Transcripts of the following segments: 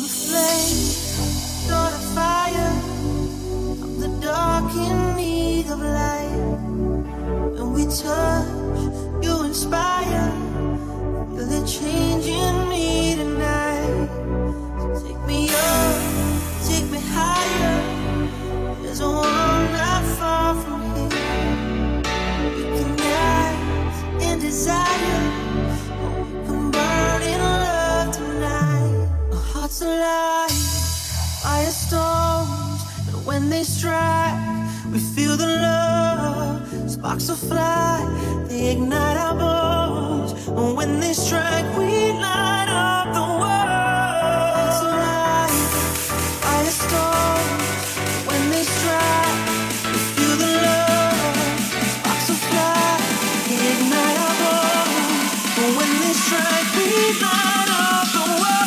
I'm a flame, not a fire. I'm the dark in need of light. When we touch, you inspire. Feel it changing me tonight. So take me up, take me higher. There's a one not far from here. We can rise in desire. We can burn in love tonight. Our hearts alive, firestones, and when they strike, we feel the love. Sparks will fly, they ignite our bones. And when they strike, we light up the world. It's alive, firestorms. When they strike, we feel the love. Sparks will fly, they ignite our bones. And when they strike, we light up the world.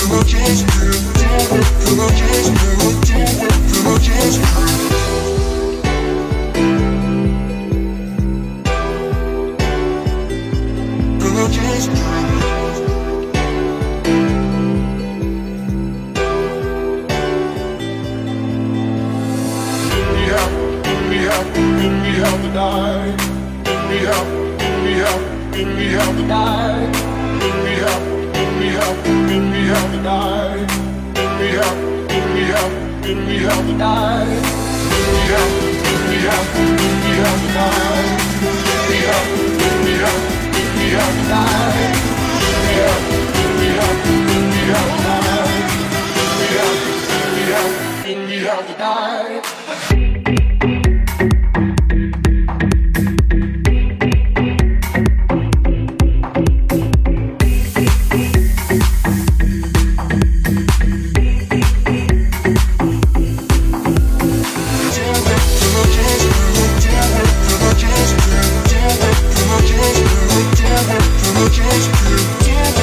Provocation, do it, provocation. Promotions crew.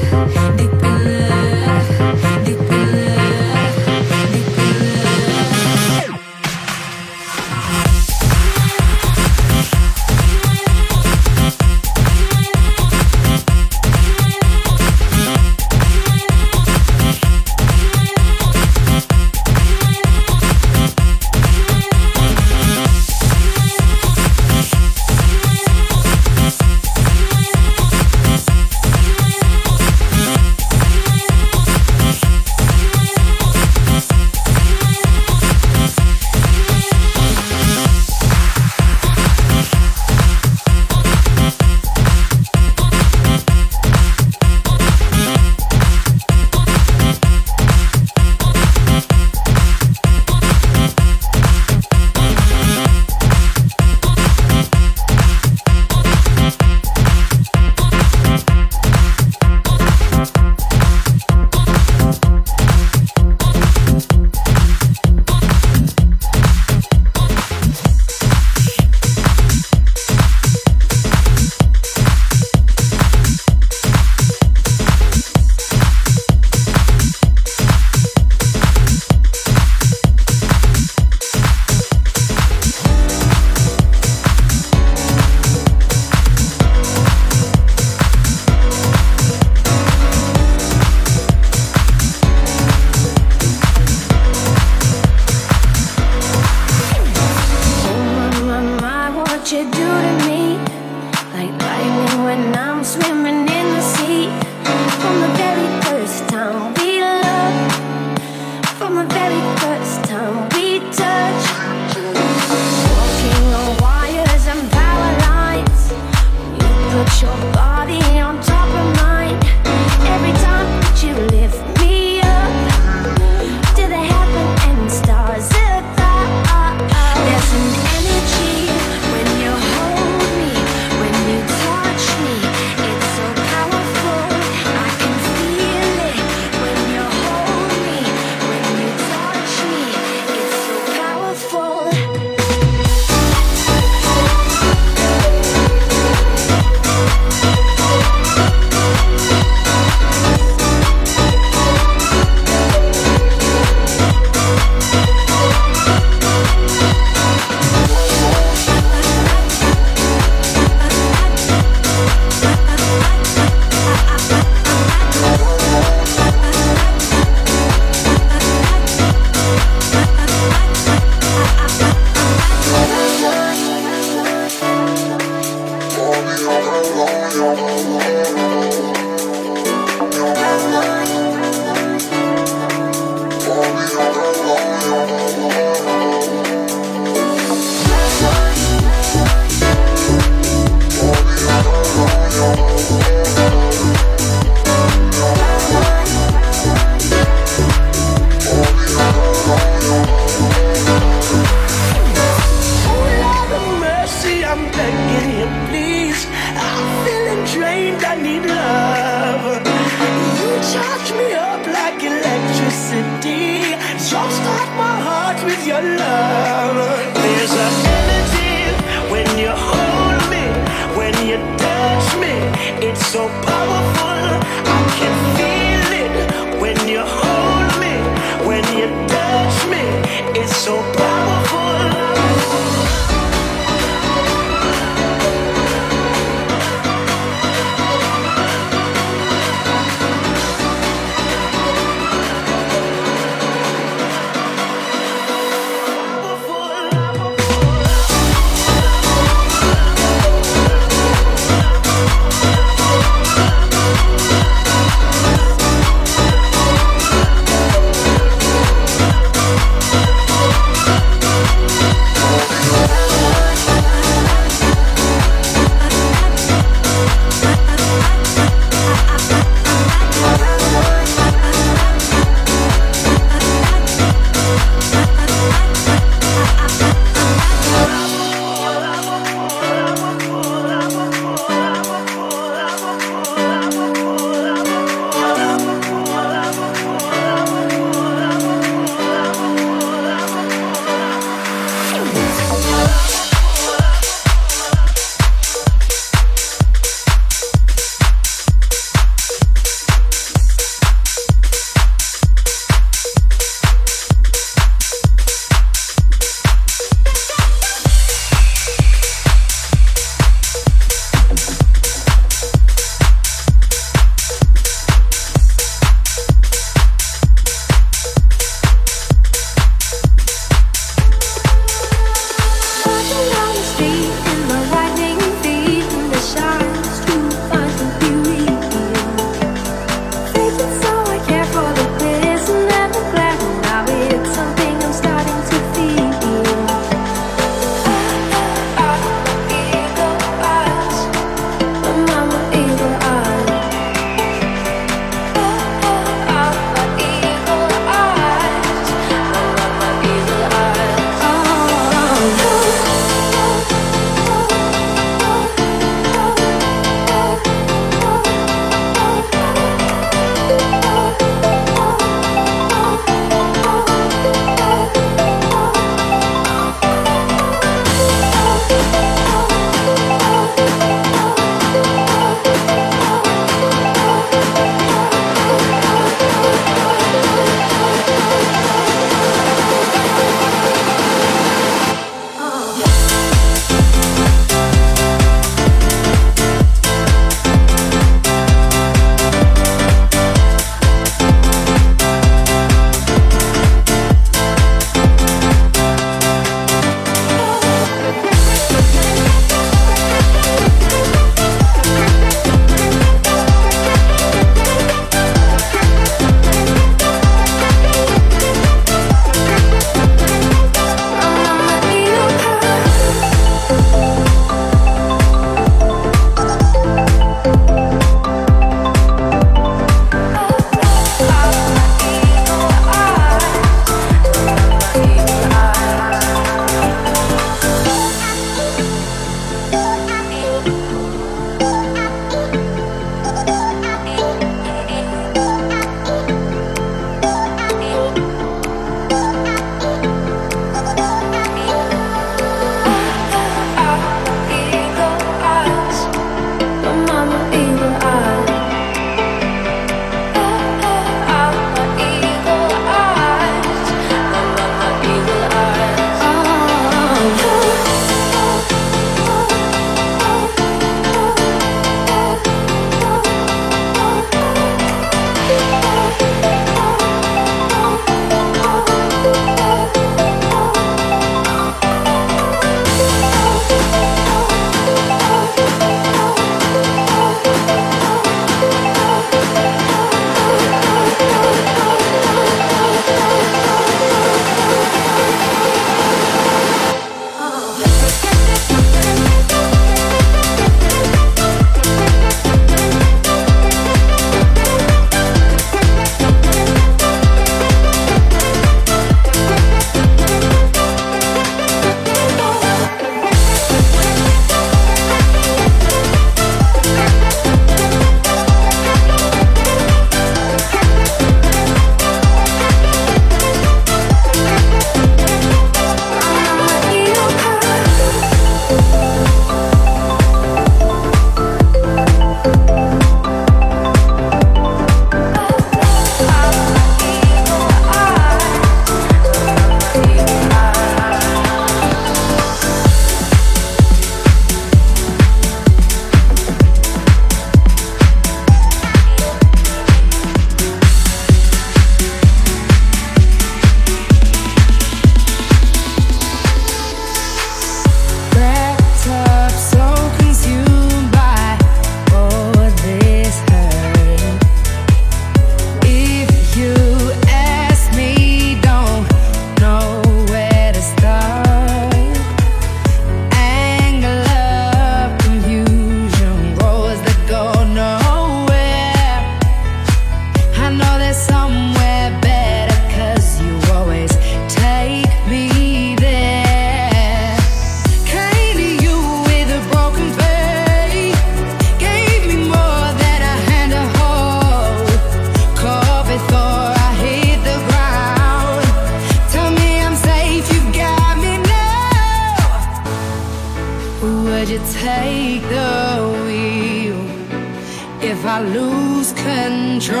I lose control.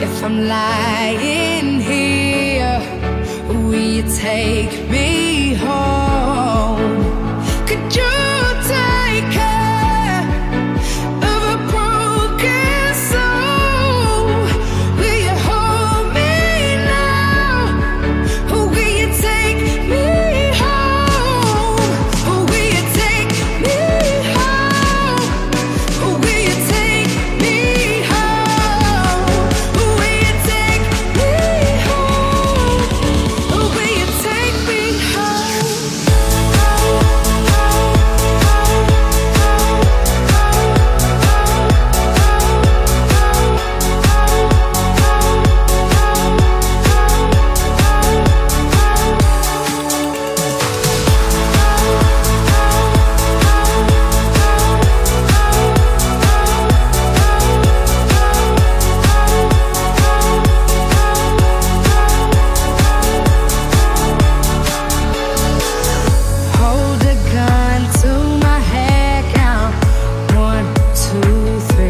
If I'm lying here, will you take me home? Could you take care of a broken soul? Will you hold me now, or will you take me home? Or will you take me home? Or will you take me home? Or will you take me home? Or will you take me home? Hold a gun to my head, count 1, 2, 3.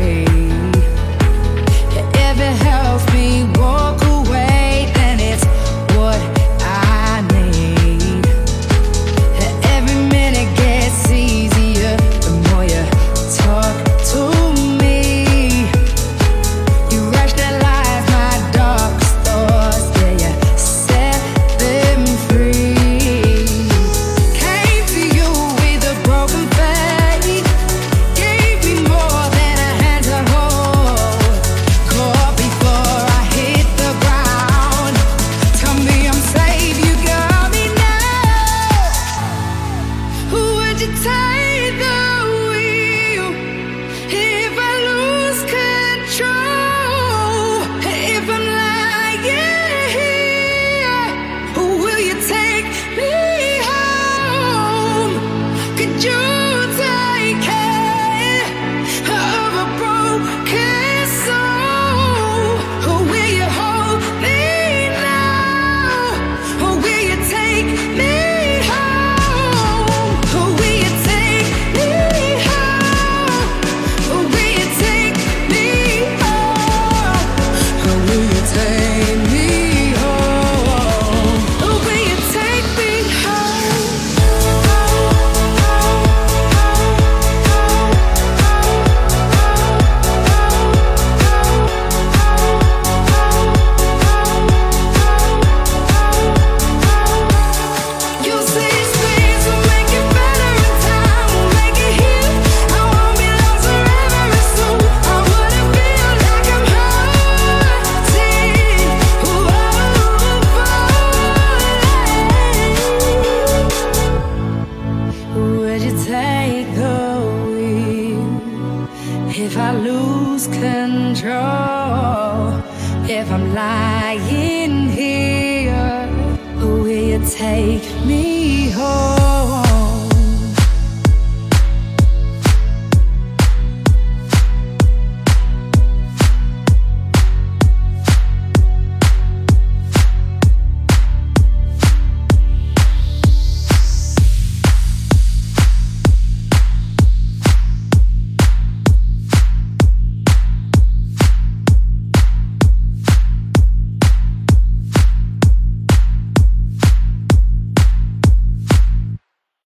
If it helps me walk away, then it's what I need. Every minute gets easier the more you talk to me. You rationalize my darkest thoughts, yeah, you set them free. Came to you with a broken faith, gave me more than a hand to hold. Caught before I hit the ground. Tell me I'm safe, you got me now. Would you take the wheel if I lose control? If I'm lying here, will you take me home? Could you take care of a broken soul? Or will you hold me now? Or will you take me home? Or will you take me home? Or will you take me home? Or will you take me home? Or will you take me home? You say these things will make it better in time, will make it heal. I won't be lost forever, and soon I wouldn't feel like I'm hurting. Falling. Would you take the wheel if I lose control? If I'm lying here, will you take me home?